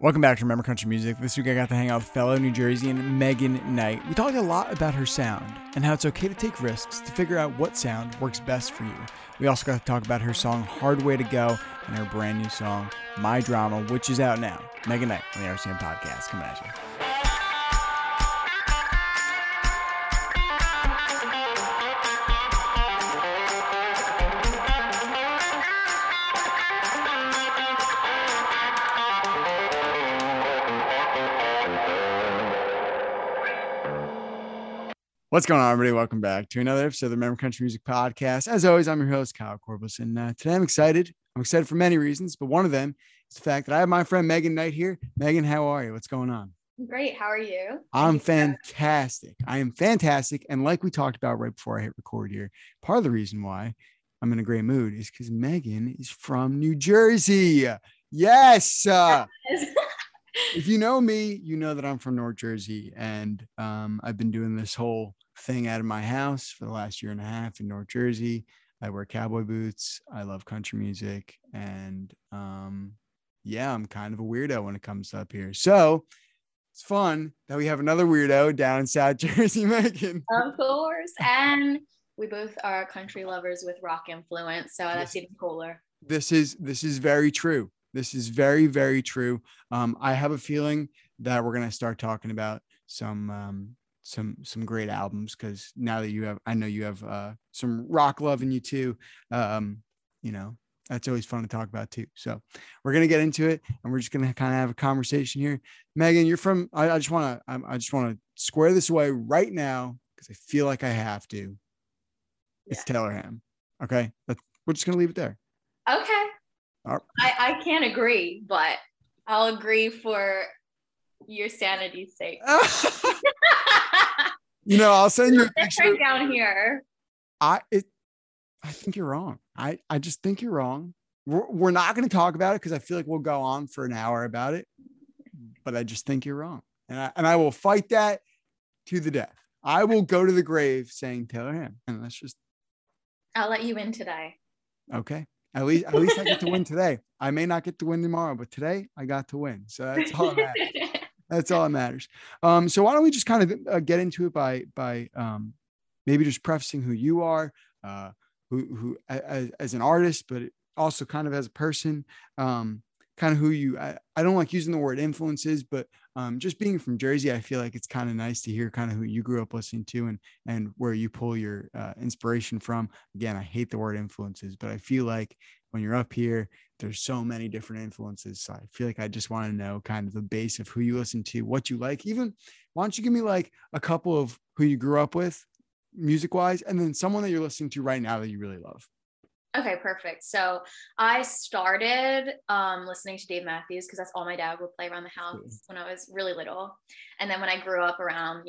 Welcome back to Remember Country Music. This week I got to hang out with fellow New Jerseyan Megan Knight. We talked a lot about her sound and how it's okay to take risks to figure out what sound works best for you. We also got to talk about her song Hard Way to Go and her brand new song My Drama, which is out now. Megan Knight on the RCM Podcast. Come at you. What's going on, everybody? Welcome back to another episode of the Remember Country Music Podcast. As always, I'm your host, Kyle Corbels, and today I'm excited. I'm excited for many reasons, but one of them is the fact that I have my friend Megan Knight here. Megan, how are you? What's going on? Great. How are you? I'm fantastic. I am fantastic. And like we talked about right before I hit record here, part of the reason why I'm in a great mood is because Megan is from New Jersey. Yes. If you know me, you know that I'm from North Jersey, and I've been doing this whole thing out of my house for the last year and a half in North Jersey. I wear cowboy boots. I love country music, and I'm kind of a weirdo when it comes up here. So it's fun that we have another weirdo down in South Jersey, Megan. Of course, and we both are country lovers with rock influence, so that's even cooler. This is very true. This is very, very true. I have a feeling that we're going to start talking about some great albums, because now that I know you have some rock love in you too. That's always fun to talk about too. So we're going to get into it, and we're just going to kind of have a conversation here. Megan, you're from, I just want to square this away right now, because I feel like I have to. Yeah. It's Tellerham. Okay. We're just going to leave it there. Okay. I can't agree, but I'll agree for your sanity's sake. I'll send you a picture down here. I think you're wrong. I just think you're wrong. We're not going to talk about it, because I feel like we'll go on for an hour about it. But I just think you're wrong, and I will fight that to the death. I will go to the grave saying Tellerham, and that's just. I'll let you in today. Okay. At least I get to win today. I may not get to win tomorrow, but today I got to win. So that's all that matters. That's all that matters. So why don't we just kind of get into it by maybe just prefacing who you are, who as an artist, but also kind of as a person, kind of who you. I don't like using the word influences, but just being from Jersey, I feel like it's kind of nice to hear kind of who you grew up listening to and where you pull your inspiration from. Again, I hate the word influences, but I feel like when you're up here, there's so many different influences. So I feel like I just want to know kind of the base of who you listen to, what you like. Even, why don't you give me like a couple of who you grew up with music-wise, and then someone that you're listening to right now that you really love. Okay, perfect. So I started listening to Dave Matthews, because that's all my dad would play around the house when I was really little. And then when I grew up around,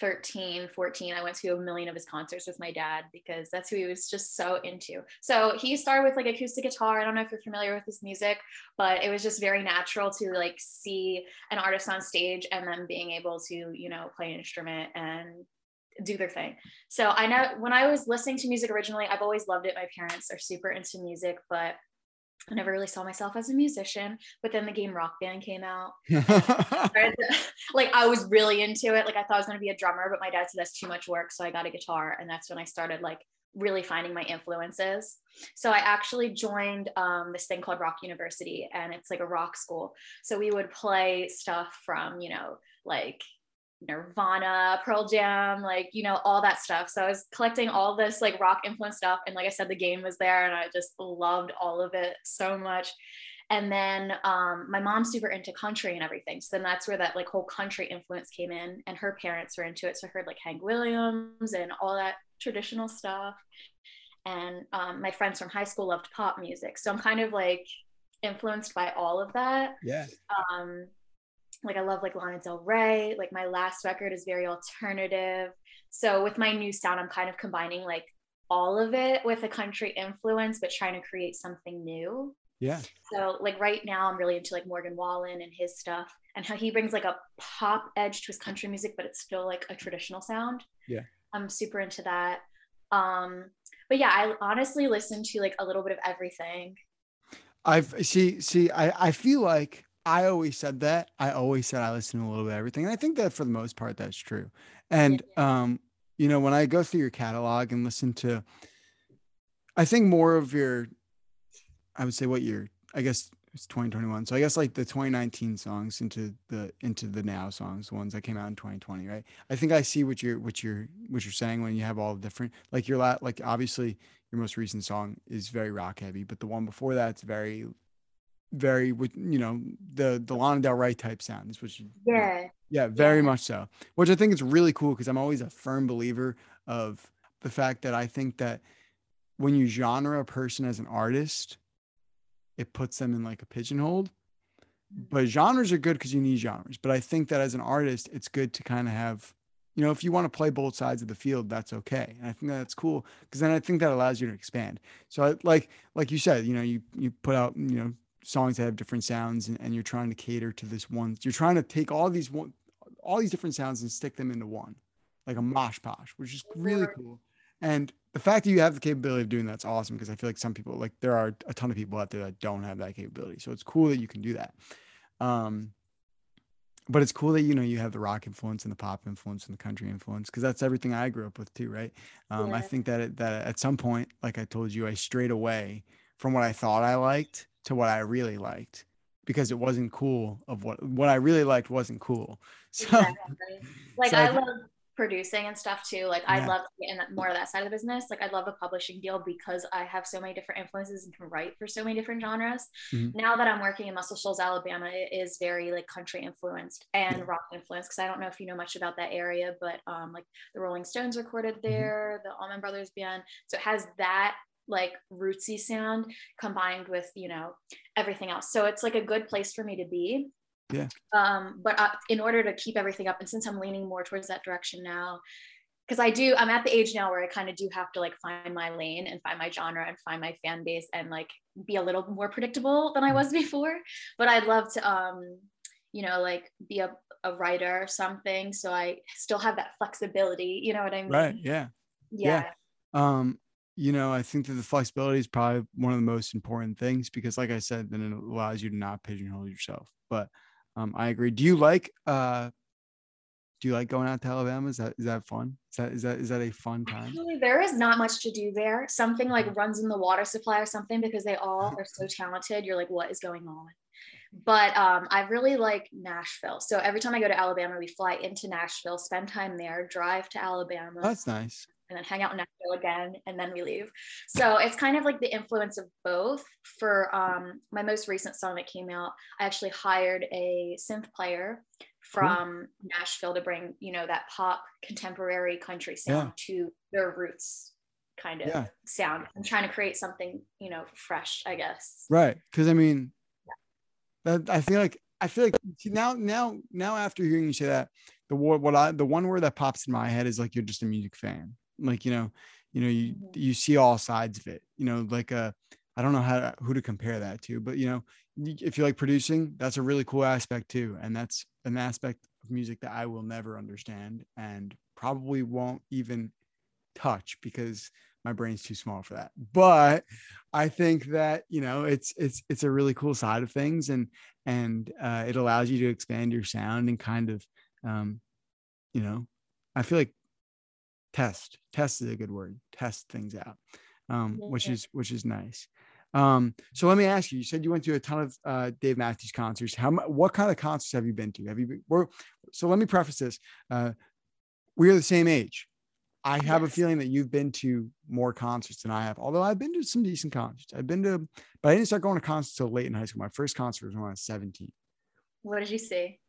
13, 14, I went to a million of his concerts with my dad, because that's who he was just so into. So he started with like acoustic guitar. I don't know if you're familiar with his music, but it was just very natural to like see an artist on stage and then being able to, play an instrument and do their thing. So I know when I was listening to music originally, I've always loved it. My parents are super into music, but I never really saw myself as a musician. But then the game Rock Band came out. I was really into it. Like, I thought I was going to be a drummer, but my dad said that's too much work. So I got a guitar, and that's when I started like really finding my influences. So I actually joined this thing called Rock University, and it's like a rock school. So we would play stuff from, Nirvana, Pearl Jam, all that stuff. So I was collecting all this like rock influence stuff, and like I said, the game was there, and I just loved all of it so much. And then my mom's super into country and everything, so then that's where that like whole country influence came in, and her parents were into it, so I heard like Hank Williams and all that traditional stuff. And my friends from high school loved pop music, so I'm kind of like influenced by all of that. Like, I love like Lana Del Rey. Like, my last record is very alternative. So with my new sound, I'm kind of combining like all of it with a country influence, but trying to create something new. Yeah. So like right now I'm really into like Morgan Wallen and his stuff, and how he brings like a pop edge to his country music, but it's still like a traditional sound. Yeah. I'm super into that. But yeah, I honestly listen to like a little bit of everything. I feel like I always said that. I always said I listen to a little bit of everything. And I think that for the most part, that's true. And, you know, when I go through your catalog and listen to, I think more of your, I would say what year, I guess it's 2021. So I guess like the 2019 songs into the now songs, the ones that came out in 2020. Right. I think I see what you're saying when you have all the different, like your like obviously your most recent song is very rock heavy, but the one before that's very, very, you know, the Lana Del Rey type sound is what you, yeah, very much so, which I think is really cool. Cause I'm always a firm believer of the fact that I think that when you genre a person as an artist, it puts them in like a pigeonhole. But genres are good because you need genres. But I think that as an artist, it's good to kind of have, you know, if you want to play both sides of the field, that's okay. And I think that's cool because then I think that allows you to expand. So I, like you said, you know, you put out, you know, songs that have different sounds and you're trying to cater to this one. You're trying to take all these different sounds and stick them into one, like a mosh posh, which is really cool. And the fact that you have the capability of doing that's awesome because I feel like some people, like there are a ton of people out there that don't have that capability. So it's cool that you can do that. But it's cool that, you know, you have the rock influence and the pop influence and the country influence because that's everything I grew up with too, right? I think that that at some point, like I told you, I strayed away from what I thought I liked to what I really liked because it wasn't cool of what I really liked wasn't cool. So, exactly. Like so I love producing and stuff too. Like I'd love to get in more of that side of the business. Like I'd love a publishing deal because I have so many different influences and can write for so many different genres. Mm-hmm. Now that I'm working in Muscle Shoals, Alabama, it is very like country influenced and rock influenced. Cause I don't know if you know much about that area, but like the Rolling Stones recorded there, the Allman Brothers Band. So it has that like rootsy sound combined with, you know, everything else. So it's like a good place for me to be. Yeah. But in order to keep everything up, and since I'm leaning more towards that direction now, because I'm at the age now where I kind of do have to like find my lane and find my genre and find my fan base and like be a little more predictable than I was before. But I'd love to, you know, like be a writer or something. So I still have that flexibility. You know what I mean? Right. Yeah. You know, I think that the flexibility is probably one of the most important things because, like I said, then it allows you to not pigeonhole yourself. But I agree. Do you like going out to Alabama? Is that fun? Is that a fun time? Actually, there is not much to do there. Something like runs in the water supply or something because they all are so talented. You're like, what is going on? But I really like Nashville. So every time I go to Alabama, we fly into Nashville, spend time there, drive to Alabama. That's nice. And then hang out in Nashville again, and then we leave. So it's kind of like the influence of both. For my most recent song that came out, I actually hired a synth player from Nashville to bring, you know, that pop contemporary country sound to their roots kind of sound. I'm trying to create something, you know, fresh, I guess. Right, because I mean, that I feel like now after hearing you say that, the one word that pops in my head is like you're just a music fan. Like, you know, you see all sides of it, you know, like, I don't know who to compare that to, but you know, if you like producing, that's a really cool aspect too. And that's an aspect of music that I will never understand and probably won't even touch because my brain's too small for that. But I think that, you know, it's a really cool side of things and it allows you to expand your sound and kind of, you know, I feel like test is a good word, test things out, which is nice. So let me ask you, you said you went to a ton of Dave Matthews concerts. What kind of concerts have you been to? So let me preface this. We're the same age. I have a feeling that you've been to more concerts than I have, although I've been to some decent concerts. But I didn't start going to concerts till late in high school. My first concert was when I was 17. What did you see?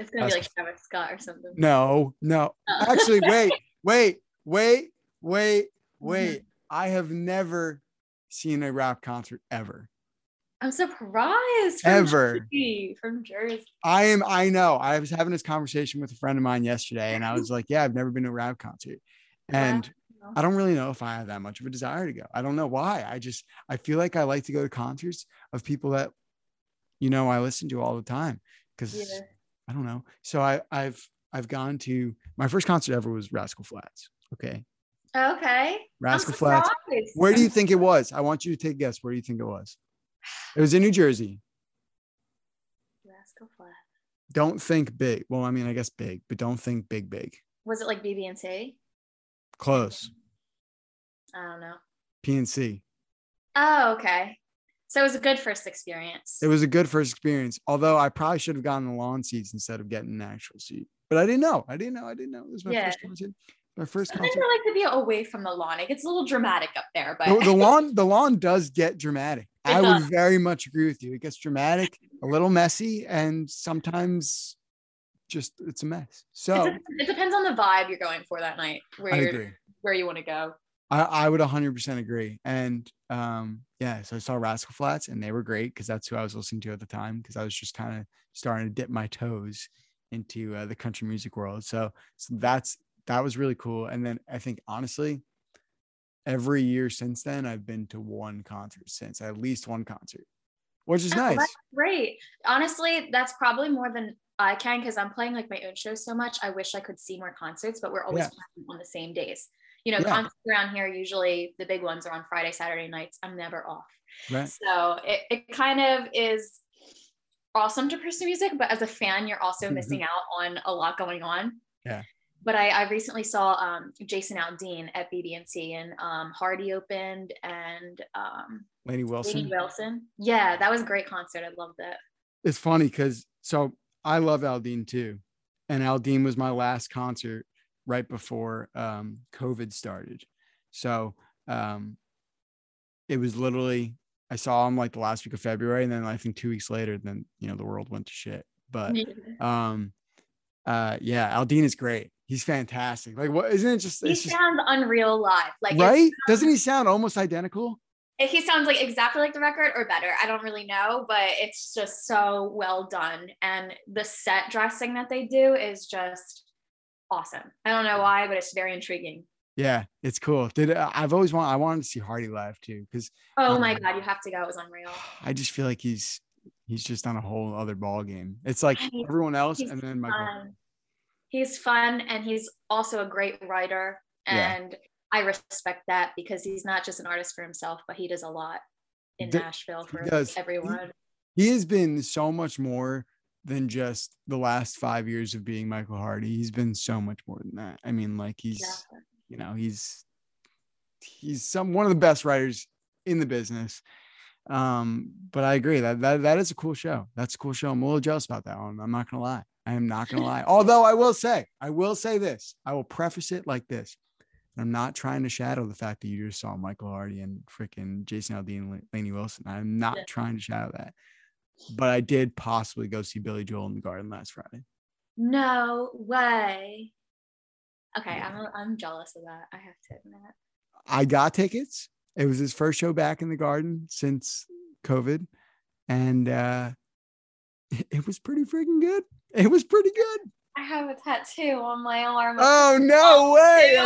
It's going to be like Travis Scott or something. No. Uh-oh. Actually, wait. I have never seen a rap concert ever. I'm surprised. From Jersey. I know. I was having this conversation with a friend of mine yesterday, and I was like, yeah, I've never been to a rap concert. And I don't really know if I have that much of a desire to go. I don't know why. I feel like I like to go to concerts of people that, you know, I listen to all the time because I don't know. So I've gone to, my first concert ever was Rascal Flatts. Okay. Rascal Flatts. Where do you think it was? I want you to take a guess. Where do you think it was? It was in New Jersey. Rascal Flatts. Don't think big. Well, I mean, I guess big, but don't think big, big. Was it like BBNC? Close. I don't know. PNC. Oh, okay. So it was a good first experience. It was a good first experience. Although I probably should have gotten the lawn seats instead of getting an actual seat. But I didn't know. It was my first concert. I think I like to be away from the lawn. It gets a little dramatic up there, but the lawn does get dramatic. I would very much agree with you. It gets dramatic, a little messy, and sometimes just it's a mess. So it depends on the vibe you're going for that night, where you want to go. I would 100% agree. And so I saw Rascal Flatts and they were great because that's who I was listening to at the time, because I was just kind of starting to dip my toes into the country music world. So that was really cool. And then I think honestly, every year since then, I've been to at least one concert, which is nice. That's great. Honestly, that's probably more than I can because I'm playing like my own show so much. I wish I could see more concerts, but we're always playing on the same days. Concerts around here, usually the big ones are on Friday, Saturday nights. I'm never off. Right. So it kind of is awesome to pursue music, but as a fan, you're also missing out on a lot going on. Yeah. But I recently saw Jason Aldean at BBNC and Hardy opened and Lainey Wilson. Yeah, that was a great concert. I loved it. It's funny because I love Aldean too. And Aldean was my last concert right before COVID started. So it was literally, I saw him like the last week of February. And then I think 2 weeks later, then, the world went to shit. But Aldean is great. He's fantastic. Like what, isn't it just, he sounds unreal live. Like, right? Doesn't he sound almost identical? He sounds like exactly like the record or better. I don't really know, but it's just so well done. And the set dressing that they do is just awesome. I don't know why, but it's very intriguing. Yeah, it's cool. I wanted to see Hardy live too, because my God, you have to go. It was unreal. I just feel like he's just on a whole other ball game. It's like everyone else, and then he's fun, and he's also a great writer, and I respect that because he's not just an artist for himself, but he does a lot in Nashville for everyone. He has been so much more than just the last 5 years of being Michael Hardy. He's been so much more than that. I mean, like he's one of the best writers in the business. But I agree that is a cool show. That's a cool show. I'm a little jealous about that one. I'm not going to lie. I am not going to lie. Although I will say this, I will preface it like this. I'm not trying to shadow the fact that you just saw Michael Hardy and freaking Jason Aldean and Lainey Wilson. I'm not trying to shadow that. But I did possibly go see Billy Joel in the Garden last Friday. No way. Okay, yeah. I'm jealous of that. I have to admit. I got tickets. It was his first show back in the Garden since COVID. And it was pretty freaking good. It was pretty good. I have a tattoo on my arm. Oh, no way.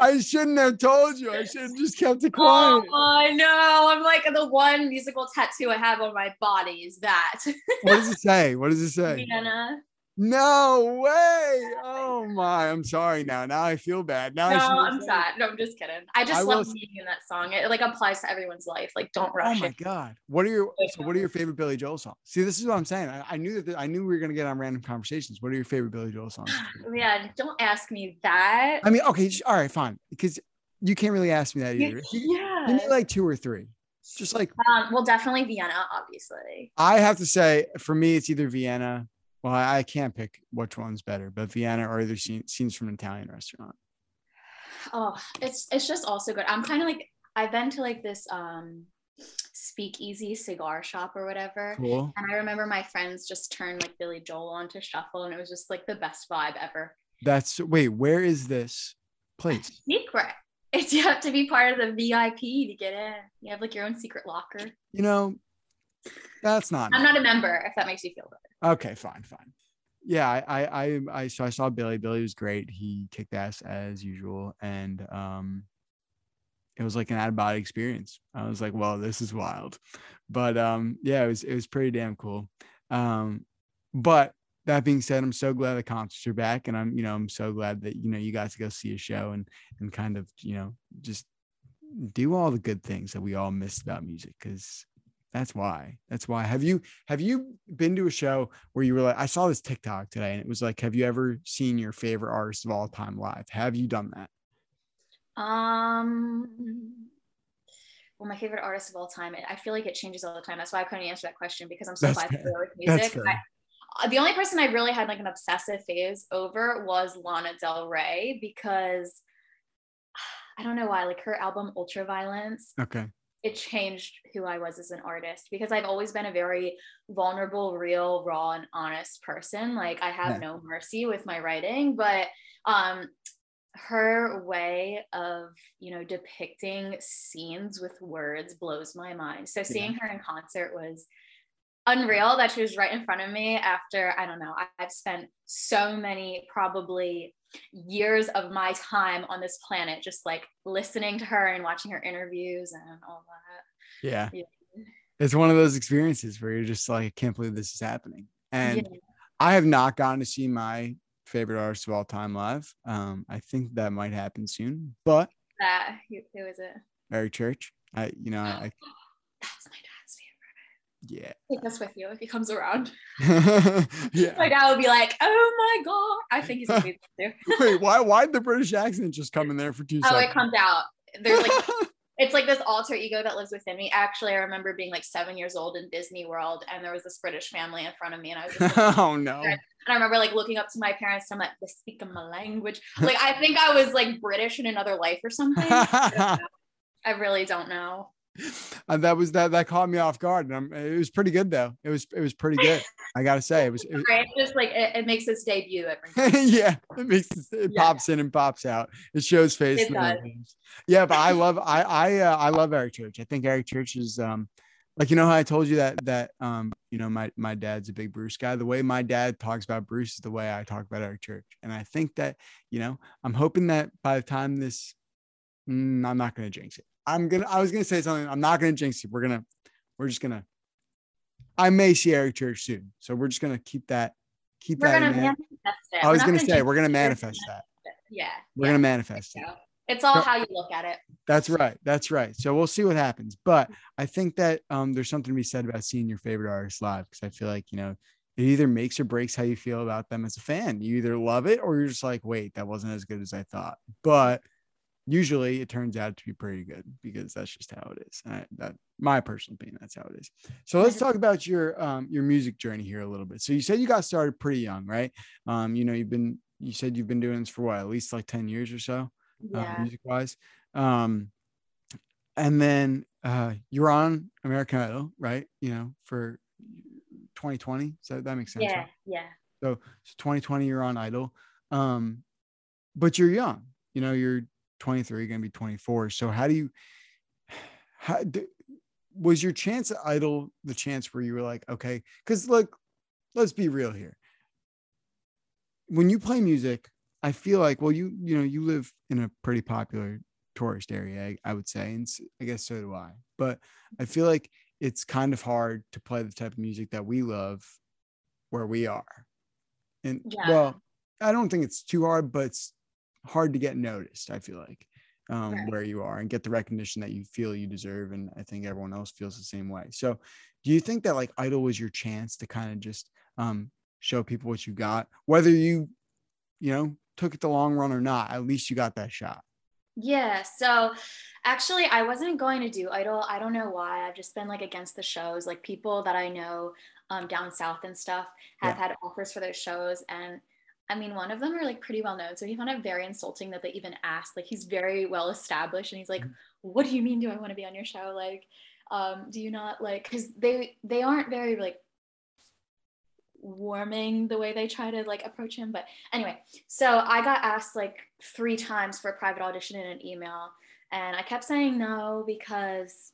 I shouldn't have told you. I should have just kept it quiet. Oh, I know. I'm like, the one musical tattoo I have on my body is that. What does it say? Vienna. No way. Oh, my. I'm sorry now. Now I feel bad. I'm sad. No, I'm just kidding. I just love singing that song. It like applies to everyone's life. Like, don't rush. Oh, my God. What are your favorite Billy Joel songs? See, this is what I'm saying. I knew we were going to get on random conversations. What are your favorite Billy Joel songs? Yeah, don't ask me that. I mean, okay. All right, fine. Because you can't really ask me that either. Yeah. Give me like two or three. Just like. Well, definitely Vienna, obviously. I have to say, for me, it's either Vienna. Well, I can't pick which one's better, but Vienna or other scenes from an Italian Restaurant. Oh, it's just also good. I'm kind of like, I've been to like this speakeasy cigar shop or whatever. Cool. And I remember my friends just turned like Billy Joel on to shuffle and it was just like the best vibe ever. Wait, where is this place? Secret. You have to be part of the VIP to get in. You have like your own secret locker. That's not. I'm not a member, if that makes you feel better. Okay, fine. Yeah, I saw Billy. Billy was great. He kicked ass as usual, and it was like an out-of-body experience. I was like, "Well, this is wild," but it was pretty damn cool. But that being said, I'm so glad the concerts are back, and I'm so glad that you got to go see a show and kind of just do all the good things that we all missed about music because That's why. That's why. Have you been to a show where you were like, I saw this TikTok today and it was like, have you ever seen your favorite artist of all time live? Have you done that? Well, my favorite artist of all time, I feel like it changes all the time. That's why I couldn't answer that question, because I'm so biased with music. The only person I really had like an obsessive phase over was Lana Del Rey, because I don't know why, like her album Ultraviolet. Okay. It changed who I was as an artist, because I've always been a very vulnerable, real, raw, and honest person. Like I have no mercy with my writing, but her way of, you know, depicting scenes with words blows my mind. So seeing her in concert was unreal, that she was right in front of me after, I don't know, I've spent so many probably years of my time on this planet just like listening to her and watching her interviews and all that. Yeah. It's one of those experiences where you're just like, I can't believe this is happening. And I have not gotten to see my favorite artist of all time live. I think that might happen soon, but who is it? Eric Church. I that's my dad's favorite. Yeah, take us with you if he comes around. Yeah, my dad would be like, oh my god, I think he's gonna be there too. Wait, why'd the British accent just come in there for 2 seconds? It comes out. There's like it's like this alter ego that lives within me. Actually, I remember being like 7 years old in Disney World, and there was this British family in front of me, and I was just like, oh no. And I remember like looking up to my parents, and I'm like, they speak my language. Like, I think I was like British in another life or something. I really don't know. And that caught me off guard. And it was pretty good though. It was pretty good. I gotta say, it was right. Just like it makes its debut every time. Yeah, it pops in and pops out. It shows face. It does. Yeah, but I love Eric Church. I think Eric Church is like, you know how I told you that you know, my dad's a big Bruce guy. The way my dad talks about Bruce is the way I talk about Eric Church. And I think that, you know, I'm hoping that by the time this, I'm not gonna jinx it. I was gonna say something. I'm not gonna jinx it. We're just gonna. I may see Eric Church soon, so we're just gonna keep that. We're gonna manifest that. Yeah, we're gonna manifest it. It's all how you look at it. That's right. So we'll see what happens. But I think that there's something to be said about seeing your favorite artist live, because I feel like, you know, it either makes or breaks how you feel about them as a fan. You either love it or you're just like, wait, that wasn't as good as I thought. But usually it turns out to be pretty good, because that's just how it is. My personal opinion, that's how it is. So let's talk about your music journey here a little bit. So you said you got started pretty young, right? You know, you've been doing this for what, at least like 10 years or so, music wise. And then you're on American Idol, right? You know, for 2020. So that makes sense. Yeah. Right? Yeah. So 2020, you're on Idol. But you're young, you know, you're 23, going to be 24. So was your chance at Idol the chance where you were like, okay, because look, let's be real here. When you play music, I feel like, well, you know, you live in a pretty popular tourist area, I would say, and I guess so do I, but I feel like it's kind of hard to play the type of music that we love where we are. And well, I don't think it's too hard, but it's hard to get noticed, I feel like, where you are, and get the recognition that you feel you deserve. And I think everyone else feels the same way. So do you think that like Idol was your chance to kind of just show people what you got, whether you know, took it the long run or not, at least you got that shot? Yeah. So actually I wasn't going to do Idol. I don't know why. I've just been like against the shows, like people that I know down south and stuff have had offers for those shows. And I mean, one of them are like pretty well known. So he found it very insulting that they even asked, like, he's very well established. And he's like, what do you mean? Do I want to be on your show? Like, do you not like, cause they aren't very like warming the way they try to like approach him. But anyway, so I got asked like 3 times for a private audition in an email. And I kept saying no, because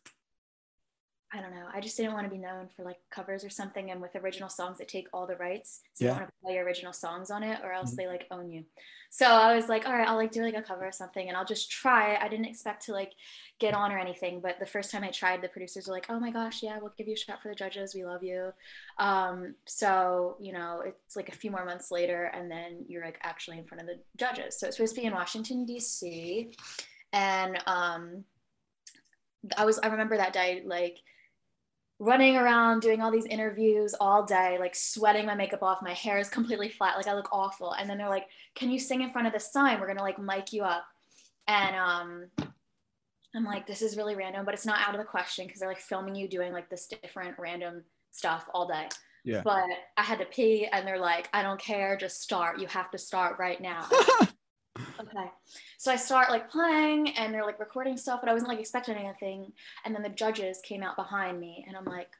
I don't know, I just didn't want to be known for like covers or something. And with original songs, they take all the rights. So you don't want to play your original songs on it, or else they like own you. So I was like, all right, I'll like do like a cover or something, and I'll just try it. I didn't expect to like get on or anything. But the first time I tried, the producers were like, oh my gosh, yeah, we'll give you a shot for the judges. We love you. So, you know, it's like a few more months later, and then you're like actually in front of the judges. So it's supposed to be in Washington, DC. And I remember that day, like, running around doing all these interviews all day, like sweating my makeup off, my hair is completely flat, like I look awful. And then they're like, can you sing in front of the sign? We're gonna like mic you up. And I'm like, this is really random, but it's not out of the question because they're like filming you doing like this different random stuff all day. Yeah. But I had to pee and they're like, I don't care, just start. You have to start right now. Okay. So I start like playing and they're like recording stuff, but I wasn't like expecting anything. And then the judges came out behind me and I'm like,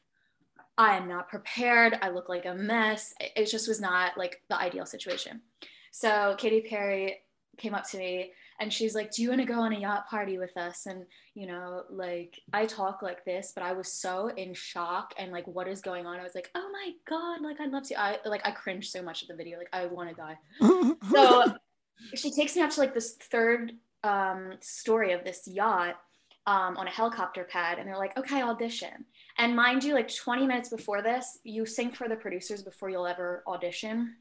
I am not prepared. I look like a mess. It just was not like the ideal situation. So Katy Perry came up to me and she's like, do you want to go on a yacht party with us? And, you know, like I talk like this, but I was so in shock and like, what is going on? I was like, oh my God, like I'd love to. I cringe so much at the video. Like I want to die. So she takes me out to like this third story of this yacht on a helicopter pad. And they're like, okay, audition. And mind you, like 20 minutes before this, you sing for the producers before you'll ever audition.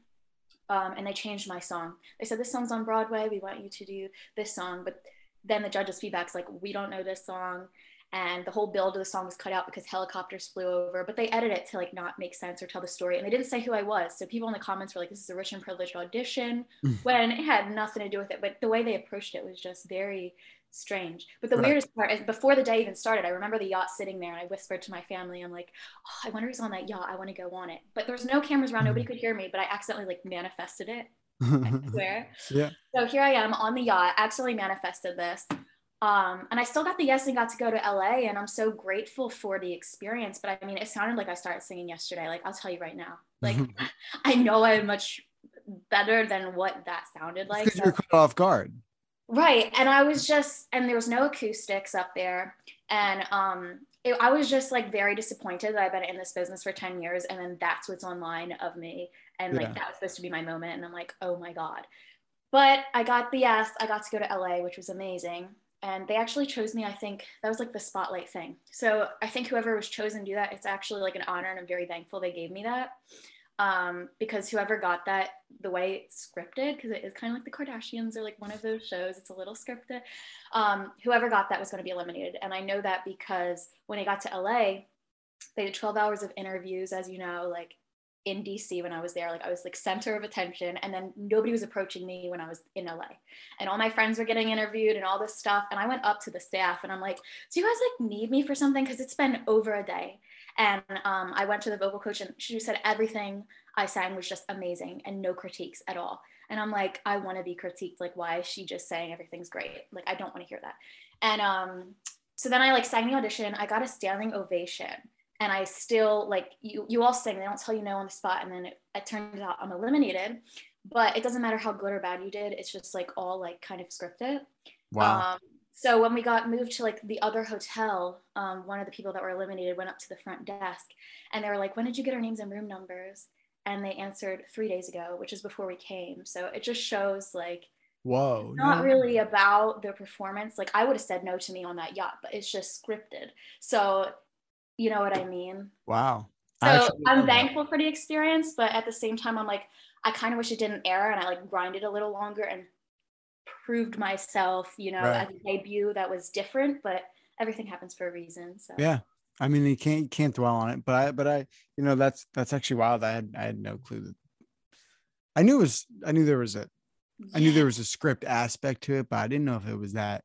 And they changed my song. They said, this song's on Broadway. We want you to do this song. But then the judge's feedback's like, we don't know this song. And the whole build of the song was cut out because helicopters flew over. But they edited it to like not make sense or tell the story. And they didn't say who I was. So people in the comments were like, this is a rich and privileged audition. When it had nothing to do with it. But the way they approached it was just very strange. But the weirdest part is before the day even started, I remember the yacht sitting there and I whispered to my family, I'm like, oh, I wonder who's on that yacht. I want to go on it. But there's no cameras around. Nobody could hear me, but I accidentally like manifested it. I swear. Yeah. So here I am on the yacht, accidentally manifested this. And I still got the yes and got to go to LA, and I'm so grateful for the experience. But I mean, it sounded like I started singing yesterday. Like I'll tell you right now, like I know I'm much better than what that sounded like. Because you're caught off guard. Right. And I was just, and there was no acoustics up there. And I was just like very disappointed that I've been in this business for 10 years. And then that's what's online of me. And like, that was supposed to be my moment. And I'm like, oh my God. But I got the yes, I got to go to LA, which was amazing. And they actually chose me, I think, that was like the spotlight thing. So I think whoever was chosen to do that, it's actually like an honor. And I'm very thankful they gave me that. Because whoever got that, the way it's scripted, because it is kind of like the Kardashians or like one of those shows, it's a little scripted, whoever got that was going to be eliminated. And I know that because when I got to LA, they did 12 hours of interviews, as you know, like in DC when I was there, like I was like center of attention, and then nobody was approaching me when I was in LA, and all my friends were getting interviewed and all this stuff. And I went up to the staff and I'm like, do you guys like need me for something? Because it's been over a day. And I went to the vocal coach and she said everything I sang was just amazing and no critiques at all. And I'm like, I want to be critiqued. Like, why is she just saying everything's great? Like, I don't want to hear that. And so then I like sang the audition. I got a standing ovation. And I still like, you all sing, they don't tell you no on the spot. And then it turns out I'm eliminated, but it doesn't matter how good or bad you did. It's just like all like kind of scripted. Wow. So when we got moved to like the other hotel, one of the people that were eliminated went up to the front desk and they were like, when did you get our names and room numbers? And they answered 3 days ago, which is before we came. So it just shows like, whoa, not really about their performance. Like I would have said no to me on that yacht, but it's just scripted. So you know what I mean? Wow. So I'm thankful for the experience, but at the same time, I'm like, I kind of wish it didn't air and I like grinded a little longer and proved myself, you know, as a debut that was different, but everything happens for a reason. So yeah. I mean, you can't dwell on it, but I, you know, that's actually wild. I had no clue that I knew there was a script aspect to it, but I didn't know if it was that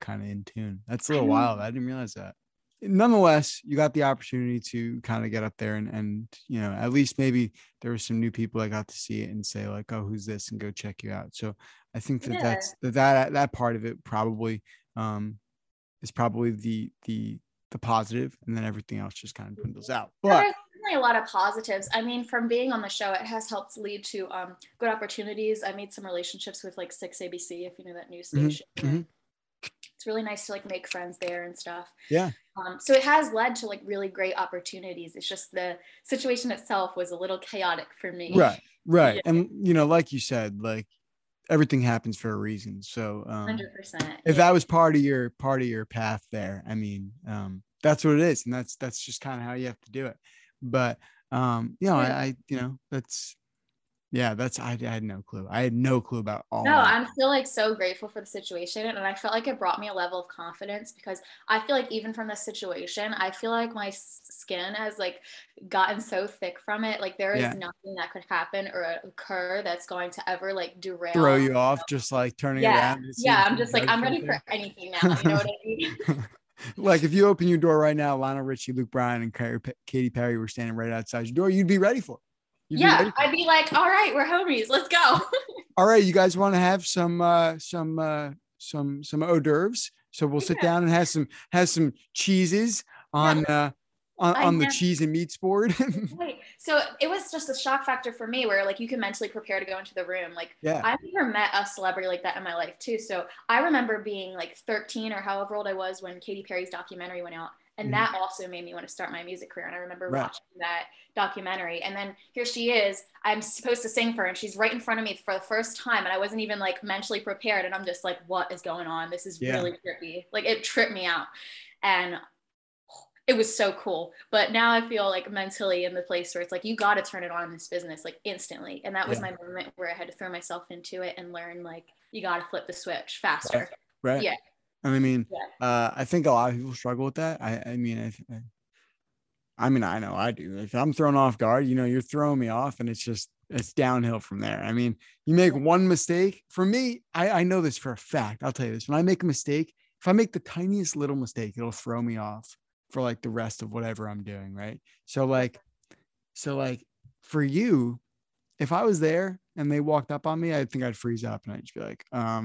kind of in tune. That's a little wild. I didn't realize that. Nonetheless, you got the opportunity to kind of get up there and, you know, at least maybe there were some new people that got to see it and say like, oh, who's this, and go check you out. So I think that that's that part of it probably is probably the positive, and then everything else just kind of dwindles out. But there's definitely a lot of positives. I mean, from being on the show, it has helped lead to good opportunities. I made some relationships with like 6ABC, if you know that news station. Mm-hmm. It's really nice to like make friends there and stuff. Yeah. So it has led to like really great opportunities. It's just the situation itself was a little chaotic for me. Right. Yeah. And you know, like you said, like everything happens for a reason. So 100%, if that was part of your path there, I mean, that's what it is. And that's just kind of how you have to do it. But you know, I, you know, that's, Yeah, that's, I had no clue. I had no clue about all. No, I'm still like so grateful for the situation. And I felt like it brought me a level of confidence, because I feel like even from this situation, I feel like my skin has like gotten so thick from it. Like there is nothing that could happen or occur that's going to ever like derail. Throw you off, just like turning around. Yeah, I'm just like, I'm ready for anything now. You know what I mean? Like if you open your door right now, Lionel Richie, Luke Bryan, and Katy Perry were standing right outside your door, you'd be ready for it. I'd be like, all right, we're homies. Let's go. All right. You guys want to have some hors d'oeuvres. So we'll sit down and have some cheeses on the cheese and meats board. Right. So it was just a shock factor for me where like you can mentally prepare to go into the room. Like I've never met a celebrity like that in my life too. So I remember being like 13 or however old I was when Katy Perry's documentary went out. And that also made me want to start my music career. And I remember watching that documentary. And then here she is, I'm supposed to sing for her, and she's right in front of me for the first time. And I wasn't even like mentally prepared. And I'm just like, what is going on? This is really trippy. Like it tripped me out. And it was so cool. But now I feel like mentally in the place where it's like, you got to turn it on in this business like instantly. And that was my moment where I had to throw myself into it and learn like, you got to flip the switch faster. Right. Yeah. I mean, I think a lot of people struggle with that. I mean, I know I do. If I'm thrown off guard, you know, you're throwing me off, and it's downhill from there. I mean, you make one mistake. For me, I know this for a fact. I'll tell you this. When I make a mistake, if I make the tiniest little mistake, it'll throw me off for like the rest of whatever I'm doing. Right. So like for you, if I was there and they walked up on me, I think I'd freeze up and I'd just be like, I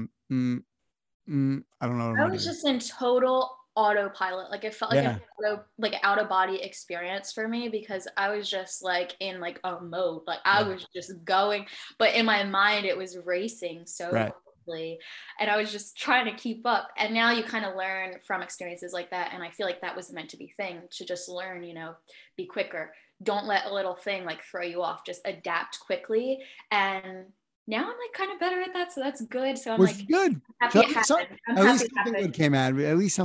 don't know. I was just in total autopilot. Like it felt like an out of body experience for me, because I was just like in like a mode. Like I was just going, but in my mind it was racing so quickly, and I was just trying to keep up. And now you kind of learn from experiences like that, and I feel like that was meant to be thing to just learn. You know, be quicker. Don't let a little thing like throw you off. Just adapt quickly. And now I'm like kind of better at that, so that's good. So I'm at least something good came out of it.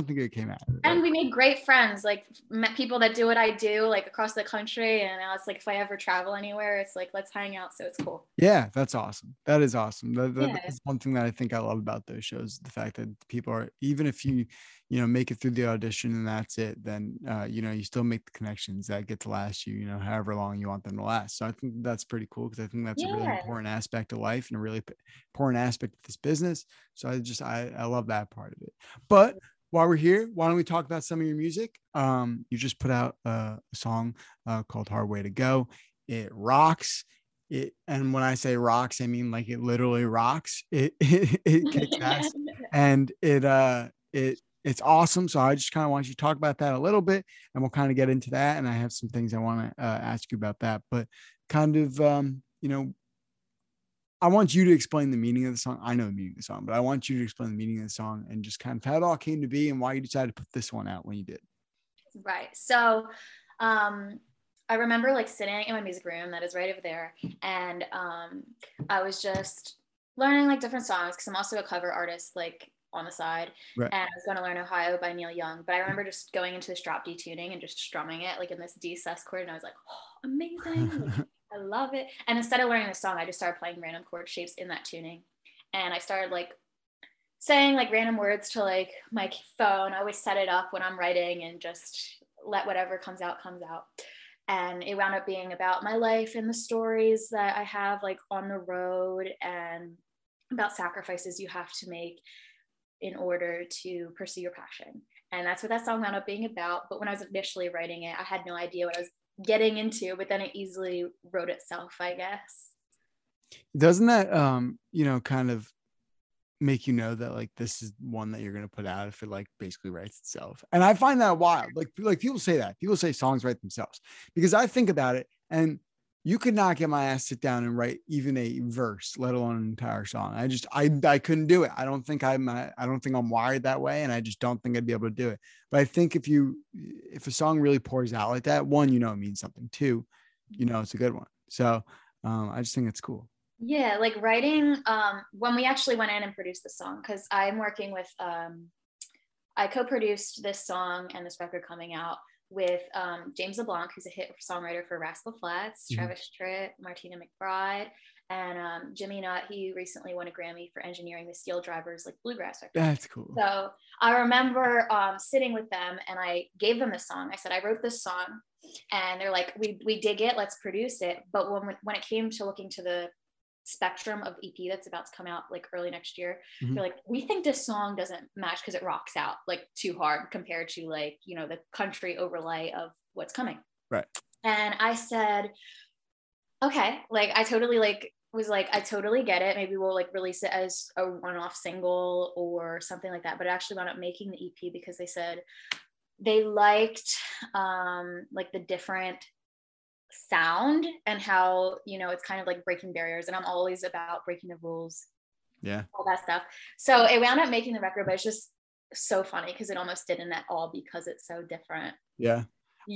And we made great friends, like met people that do what I do, like across the country. And now it's like if I ever travel anywhere, it's like let's hang out. So it's cool. Yeah, that's awesome. That is awesome. That's one thing that I think I love about those shows: the fact that people are, even if you know make it through the audition and that's it, then you know you still make the connections that get to last you know however long you want them to last. So I think that's pretty cool, because I think that's a really important aspect of life and a really important aspect of this business. So I love that part of it. But while we're here, why don't we talk about some of your music? You just put out a song called Hard Way to Go. It rocks. It, and when I say rocks, I mean like it literally rocks. It kicks ass. And it's awesome. So I just kind of want you to talk about that a little bit, and we'll kind of get into that. And I have some things I want to ask you about that, but kind of you know, I want you to explain the meaning of the song. I know the meaning of the song, but I want you to explain the meaning of the song and just kind of how it all came to be and why you decided to put this one out when you did. Right. So I remember like sitting in my music room that is right over there. And I was just learning like different songs, because I'm also a cover artist, like on the side. Right. And I was going to learn Ohio by Neil Young. But I remember just going into this drop D tuning and just strumming it like in this D sus chord. And I was like, oh, amazing. I love it. And instead of learning the song, I just started playing random chord shapes in that tuning. And I started like saying like random words to like my phone. I always set it up when I'm writing and just let whatever comes out, comes out. And it wound up being about my life and the stories that I have like on the road, and about sacrifices you have to make in order to pursue your passion. And that's what that song wound up being about. But when I was initially writing it, I had no idea what I was getting into, but then it easily wrote itself, I guess. Doesn't that you know, kind of make you know that like this is one that you're going to put out if it like basically writes itself? And I find that wild, like people say songs write themselves, because I think about it, and you could not get my ass sit down and write even a verse, let alone an entire song. I couldn't do it. I don't think I'm wired that way. And I just don't think I'd be able to do it. But I think if a song really pours out like that, one, you know, it means something. Two, you know, it's a good one. So I just think it's cool. Yeah. Like writing, when we actually went in and produced the song, cause I'm working with, I co-produced this song and this record coming out with James LeBlanc, who's a hit songwriter for Rascal Flatts, Travis Tritt, Martina McBride, and Jimmy Knott. He recently won a Grammy for engineering the Steel Drivers like bluegrass record. That's cool. So I remember sitting with them, and I gave them the song. I said, I wrote this song, and they're like, we dig it, let's produce it. But when it came to looking to the spectrum of EP that's about to come out like early next year, they're like, we think this song doesn't match because it rocks out like too hard compared to like, you know, the country overlay of what's coming, right? And I said, okay, like I totally get it, maybe we'll like release it as a one-off single or something like that. But I actually wound up making the EP because they said they liked like the different sound and how, you know, it's kind of like breaking barriers, and I'm always about breaking the rules, all that stuff. So it wound up making the record, but it's just so funny because it almost didn't at all because it's so different.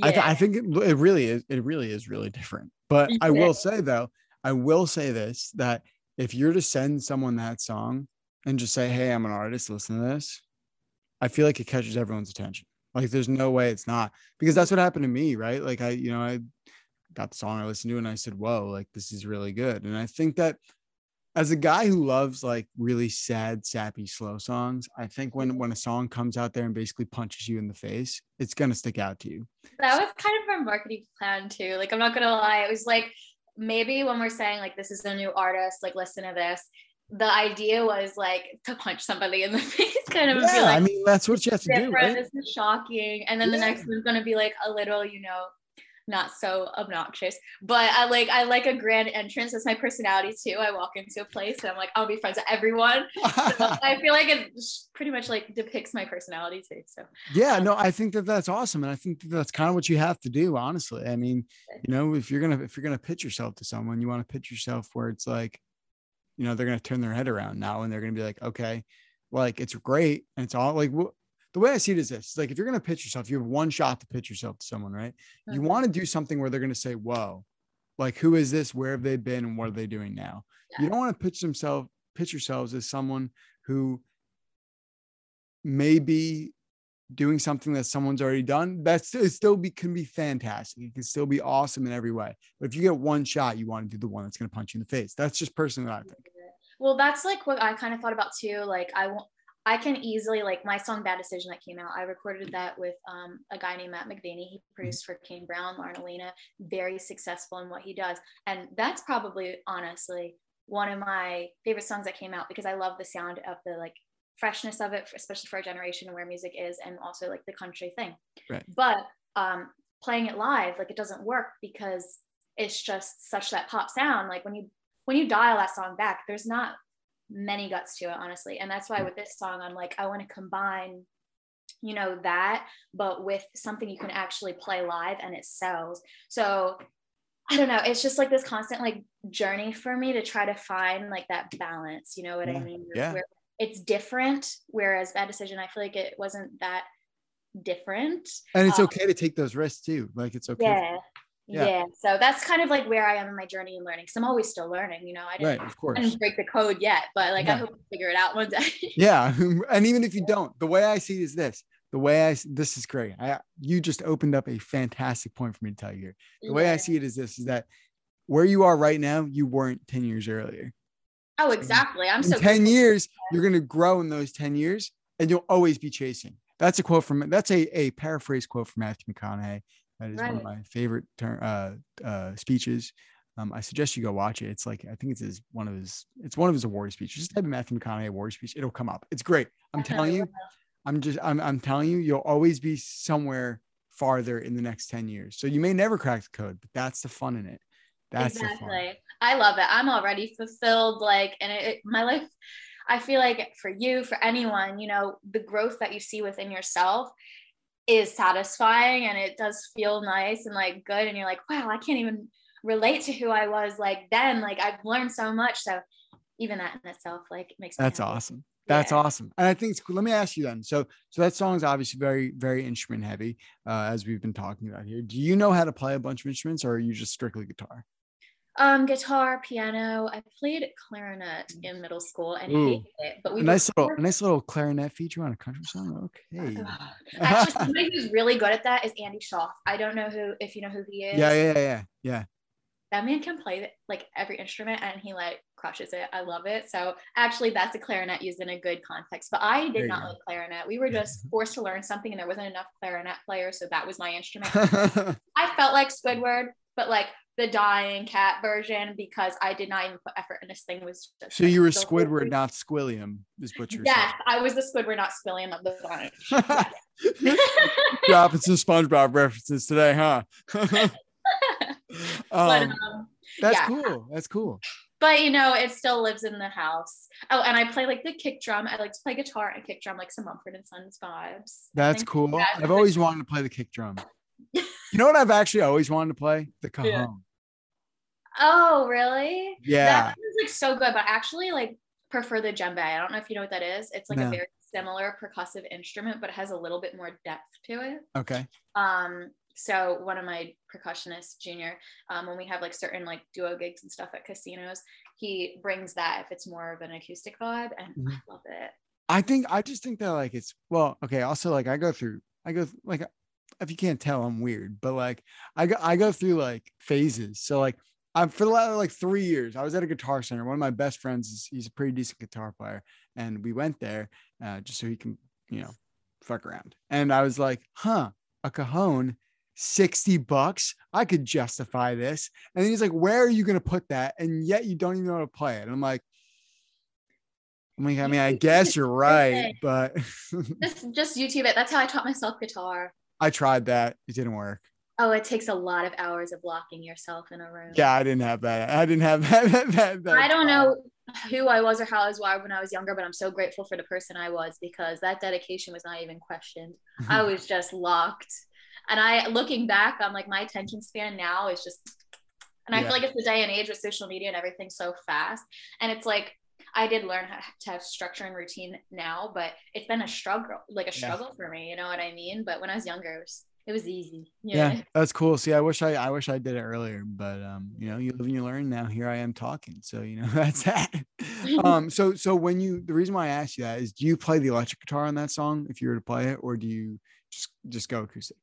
I think it really is, really different. But I will say though, I will say this, that if you're to send someone that song and just say, hey, I'm an artist, listen to this, I feel like it catches everyone's attention. Like there's no way it's not, because that's what happened to me, right? Like I got the song I listened to and I said, whoa, like this is really good. And I think that as a guy who loves like really sad, sappy, slow songs, I think when a song comes out there and basically punches you in the face, it's going to stick out to you. That was kind of our marketing plan too. Like, I'm not going to lie. It was like, maybe when we're saying like, this is a new artist, like listen to this, the idea was like to punch somebody in the face, kind of. Yeah, be like, I mean, that's what you have to do, right? This is shocking. And then the next one's going to be like a little, you know, not so obnoxious, but I like a grand entrance. That's my personality too. I walk into a place and I'm like, I'll be friends with everyone. So I feel like it pretty much like depicts my personality too. So yeah, no, I think that that's awesome, and I think that that's kind of what you have to do, honestly. I mean, you know, if you're gonna pitch yourself to someone, you want to pitch yourself where it's like, you know, they're gonna turn their head around now, and they're gonna be like, okay, like it's great, and it's all like. The way I see it is this, like, if you're going to pitch yourself, you have one shot to pitch yourself to someone, right? You want to do something where they're going to say, whoa, like, who is this? Where have they been? And what are they doing now? You don't want to pitch yourselves as someone who may be doing something that someone's already done. Can be fantastic. It can still be awesome in every way. But if you get one shot, you want to do the one that's going to punch you in the face. That's just personally what I think. Well, that's like what I kind of thought about too. Like, I can easily, like my song Bad Decision that came out, I recorded that with a guy named Matt McVaney. He produced for Kane Brown, Lauren Elena, very successful in what he does. And that's probably honestly one of my favorite songs that came out, because I love the sound of the like freshness of it, especially for our generation where music is, and also like the country thing. Right. But playing it live, like it doesn't work because it's just such that pop sound. Like when you dial that song back, there's not many guts to it, honestly. And that's why with this song, I'm like, I want to combine, you know, that, but with something you can actually play live and it sells. So I don't know, it's just like this constant like journey for me to try to find like that balance, you know what I mean? Where it's different, whereas Bad Decision, I feel like it wasn't that different. And it's okay to take those risks too. Like it's okay. Yeah. So that's kind of like where I am in my journey and learning. Cause I'm always still learning, you know, I didn't break the code yet, but like, I hope to figure it out one day. And even if you don't, the way I see it is this, this is great. You just opened up a fantastic point for me to tell you here. The way I see it is this, is that where you are right now, you weren't 10 years earlier. Oh, exactly. I'm in so 10 years, you're going to grow in those 10 years and you'll always be chasing. That's a quote from, that's a paraphrase quote from Matthew McConaughey. That is one of my favorite speeches. I suggest you go watch it. It's like, I think it's one of his award speeches. Just type in Matthew McConaughey award speech. It'll come up. It's great. I'm telling you, I'm telling you, you'll always be somewhere farther in the next 10 years. So you may never crack the code, but that's the fun in it. That's exactly. The fun. I love it. I'm already fulfilled. Like, and my life, I feel like for you, for anyone, you know, the growth that you see within yourself is satisfying, and it does feel nice and like good, and you're like, wow, I can't even relate to who I was like then. Like I've learned so much, so even that in itself like makes me happy. Awesome. That's awesome. And I think it's cool. Let me ask you then, so that song is obviously very, very instrument heavy, as we've been talking about here. Do you know how to play a bunch of instruments, or are you just strictly guitar? Guitar, piano. I played clarinet in middle school and hated it. But we nice little clarinet feature on a country song. Okay. Actually, somebody who's really good at that is Andy Schaaf. I don't know if you know who he is. Yeah. That man can play like every instrument and he like crushes it. I love it. So actually that's a clarinet used in a good context, but I did not like clarinet. We were just forced to learn something and there wasn't enough clarinet players. So that was my instrument. I felt like Squidward, but like the dying cat version because I did not even put effort in this thing. Was just so like, you were Squidward, not Squilliam is what you're saying. Yes, I was the Squidward, not Squilliam of the bonnet. Dropping some SpongeBob references today, huh? But, cool. That's cool. But you know, it still lives in the house. Oh, and I play like the kick drum. I like to play guitar and kick drum, like some Mumford and Sons vibes. That's cool. I've always wanted to play the kick drum. You know what I've actually always wanted to play? The cajon. Yeah. Oh, really? Yeah. That sounds like so good, but I actually like prefer the djembe. I don't know if you know what that is. It's like a very similar percussive instrument, but it has a little bit more depth to it. Okay. So one of my percussionists, Junior, when we have like certain like duo gigs and stuff at casinos, he brings that if it's more of an acoustic vibe, and I love it. I just think that like it's Also, like I go through like, if you can't tell, I'm weird, but like I go through like phases. So like I'm for the last like 3 years, I was at a guitar center. One of my best friends is he's a pretty decent guitar player, and we went there just so he can fuck around. And I was like, a cajon. $60, I could justify this. And then he's like, where are you going to put that? And yet you don't even know how to play it. And I'm like, I mean, I guess you're right, but just YouTube it. That's how I taught myself guitar. I tried that. It didn't work. Oh, it takes a lot of hours of locking yourself in a room. Yeah, I didn't have that. I don't know who I was or how I was wired when I was younger, but I'm so grateful for the person I was, because that dedication was not even questioned. I was just locked. And I, looking back on like my attention span now is just, and I feel like it's the day and age with social media and everything so fast. And it's like, I did learn how to have structure and routine now, but it's been a struggle for me. You know what I mean? But when I was younger, it was easy. Yeah. That's cool. See, I wish I did it earlier, but you live and you learn. Now here I am talking. So, that's that. So when the reason why I asked you that is, do you play the electric guitar on that song if you were to play it, or do you just go acoustic?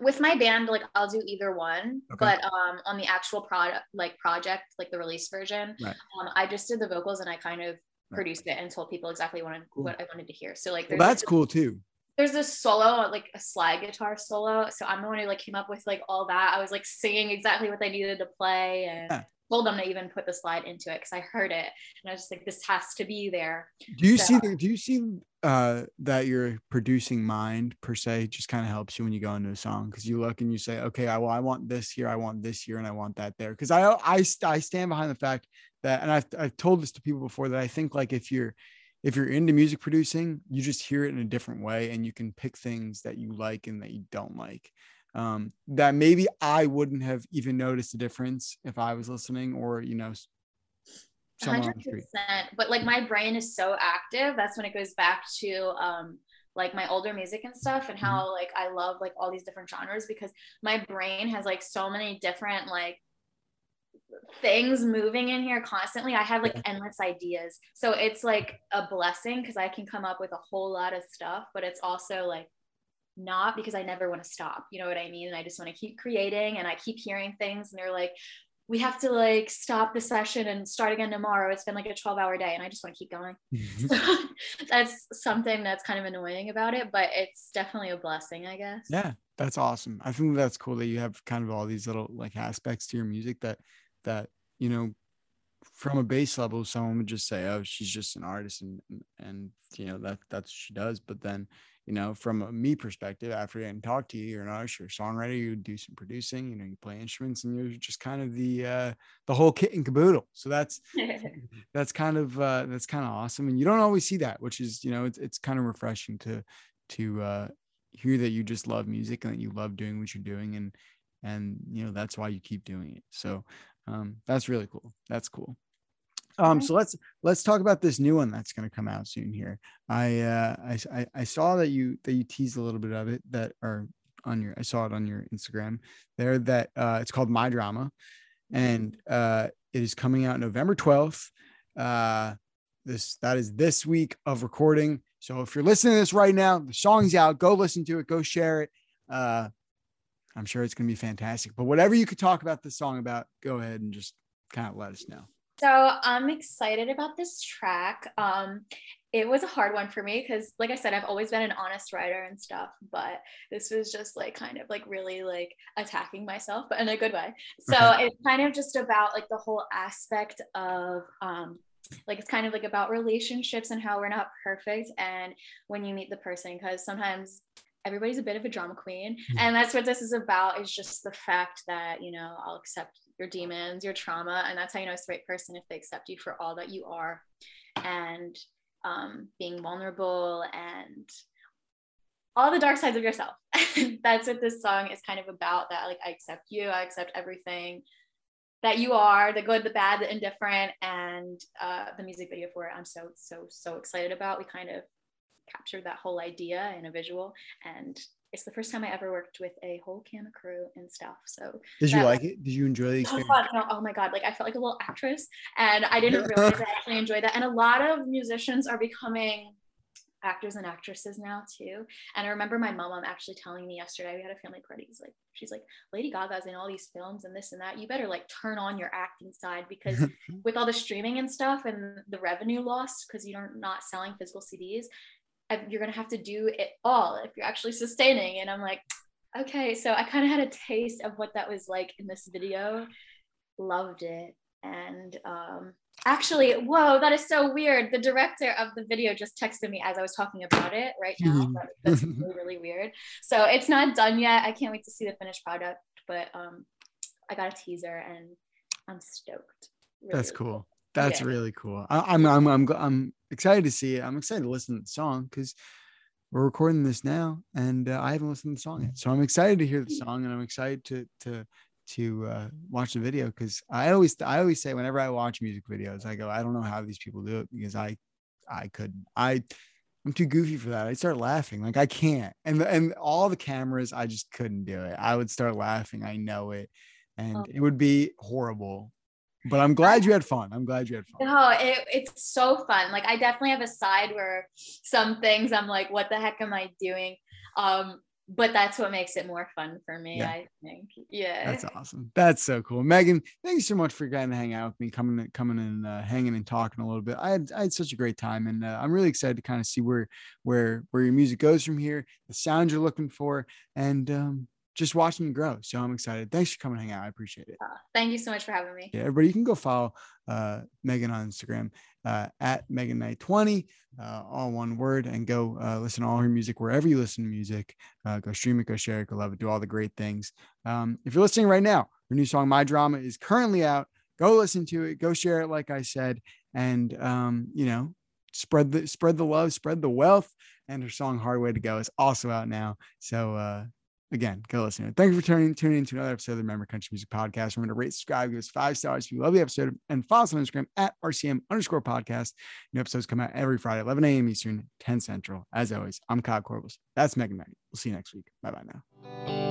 With my band, like I'll do either one, but on the actual project, like the release version, I just did the vocals and I kind of produced it and told people exactly what I wanted to hear. So like, that's cool too. There's this solo, like a slide guitar solo. So I'm the one who like came up with like all that. I was like singing exactly what they needed to play and told them to even put the slide into it because I heard it and I was just like, this has to be there. Do you see that your producing mind per se just kind of helps you when you go into a song, because you look and you say, okay, I want this here, I want this here, and I want that there? Because I stand behind the fact that, and I've told this to people before, that I think like if you're into music producing, you just hear it in a different way and you can pick things that you like and that you don't like. That maybe I wouldn't have even noticed the difference if I was listening, or 100%. But like my brain is so active. That's when it goes back to like my older music and stuff, and how like I love like all these different genres, because my brain has like so many different like things moving in here constantly. I have like endless ideas, so it's like a blessing because I can come up with a whole lot of stuff, but it's also like not, because I never want to stop, you know what I mean? And I just want to keep creating, and I keep hearing things and they're like, we have to like stop the session and start again tomorrow, it's been like a 12-hour day, and I just want to keep going. So that's something that's kind of annoying about it, but it's definitely a blessing, I guess. Yeah, that's awesome. I think that's cool that you have kind of all these little like aspects to your music that from a base level someone would just say, oh, she's just an artist and that's what she does. But then from a me perspective, after I didn't talk to you, you're an artist, you're a songwriter, you do some producing, you play instruments, and you're just kind of the whole kit and caboodle. So that's kind of awesome. And you don't always see that, which is, it's kind of refreshing to hear that you just love music and that you love doing what you're doing. And that's why you keep doing it. So that's really cool. That's cool. So let's talk about this new one that's going to come out soon here. I saw that you teased a little bit of it I saw it on your Instagram there, that it's called My Drama. And it is coming out November 12th. That is this week of recording. So if you're listening to this right now, the song's out. Go listen to it. Go share it. I'm sure it's going to be fantastic. But whatever you could talk about this song about, go ahead and just kind of let us know. So I'm excited about this track. It was a hard one for me because, like I said, I've always been an honest writer and stuff, but this was just like kind of like really like attacking myself, but in a good way. So it's kind of just about like the whole aspect of like it's kind of like about relationships and how we're not perfect, and when you meet the person, because sometimes everybody's a bit of a drama queen, and that's what this is about, is just the fact that, you know, I'll accept your demons, your trauma, and that's how you know it's the right person, if they accept you for all that you are, and being vulnerable and all the dark sides of yourself. That's what this song is kind of about, that like I accept you, I accept everything that you are, the good, the bad, the indifferent. And the music video for it, I'm so excited about. We kind of captured that whole idea in a visual, and it's the first time I ever worked with a whole camera crew and stuff. So did you like it? Did you enjoy the experience? Oh my God. Like I felt like a little actress, and I didn't realize I actually enjoyed that. And a lot of musicians are becoming actors and actresses now too. And I remember my mom actually telling me yesterday, we had a family party. She's like, Lady Gaga's in all these films and this and that. You better like turn on your acting side, because with all the streaming and stuff and the revenue loss, because you're not selling physical CDs, you're going to have to do it all if you're actually sustaining. And I'm like, okay. So I kind of had a taste of what that was like in this video. Loved it. And actually, whoa, that is so weird. The director of the video just texted me as I was talking about it right now. That's really, really weird. So it's not done yet. I can't wait to see the finished product, but I got a teaser and I'm stoked. Really. That's cool. That's really cool. I'm excited to see it. I'm excited to listen to the song, because we're recording this now, and I haven't listened to the song yet. So I'm excited to hear the song, and I'm excited to watch the video, because I always say whenever I watch music videos, I go, I don't know how these people do it, because I'm too goofy for that. I start laughing, like I can't. And all the cameras, I just couldn't do it. I would start laughing. I know it, and it would be horrible. But I'm glad you had fun. No, it's so fun. Like I definitely have a side where some things I'm like, what the heck am I doing? But that's what makes it more fun for me, I think. Yeah. That's awesome. That's so cool. Megan, thank you so much for getting to hang out with me, coming and hanging and talking a little bit. I had such a great time, and I'm really excited to kind of see where your music goes from here, the sound you're looking for, and just watching you grow. So I'm excited. Thanks for coming and hang out. I appreciate it. Thank you so much for having me. Yeah, everybody, you can go follow Megan on Instagram at Megan Knight 20, all one word, and go listen to all her music wherever you listen to music. Go stream it, go share it, go love it, do all the great things. If you're listening right now, her new song, My Drama, is currently out. Go listen to it, go share it, like I said, and spread the love, spread the wealth. And her song, Hard Way to Go, is also out now. So, again, go listen to it. Thank you for tuning in to another episode of the Remember Country Music Podcast. Remember to rate, subscribe, give us 5 stars if you love the episode, and follow us on Instagram at RCM_podcast. New episodes come out every Friday, 11 a.m. Eastern, 10 Central. As always, I'm Kyle Corbels. That's Megan Knight. We'll see you next week. Bye-bye now.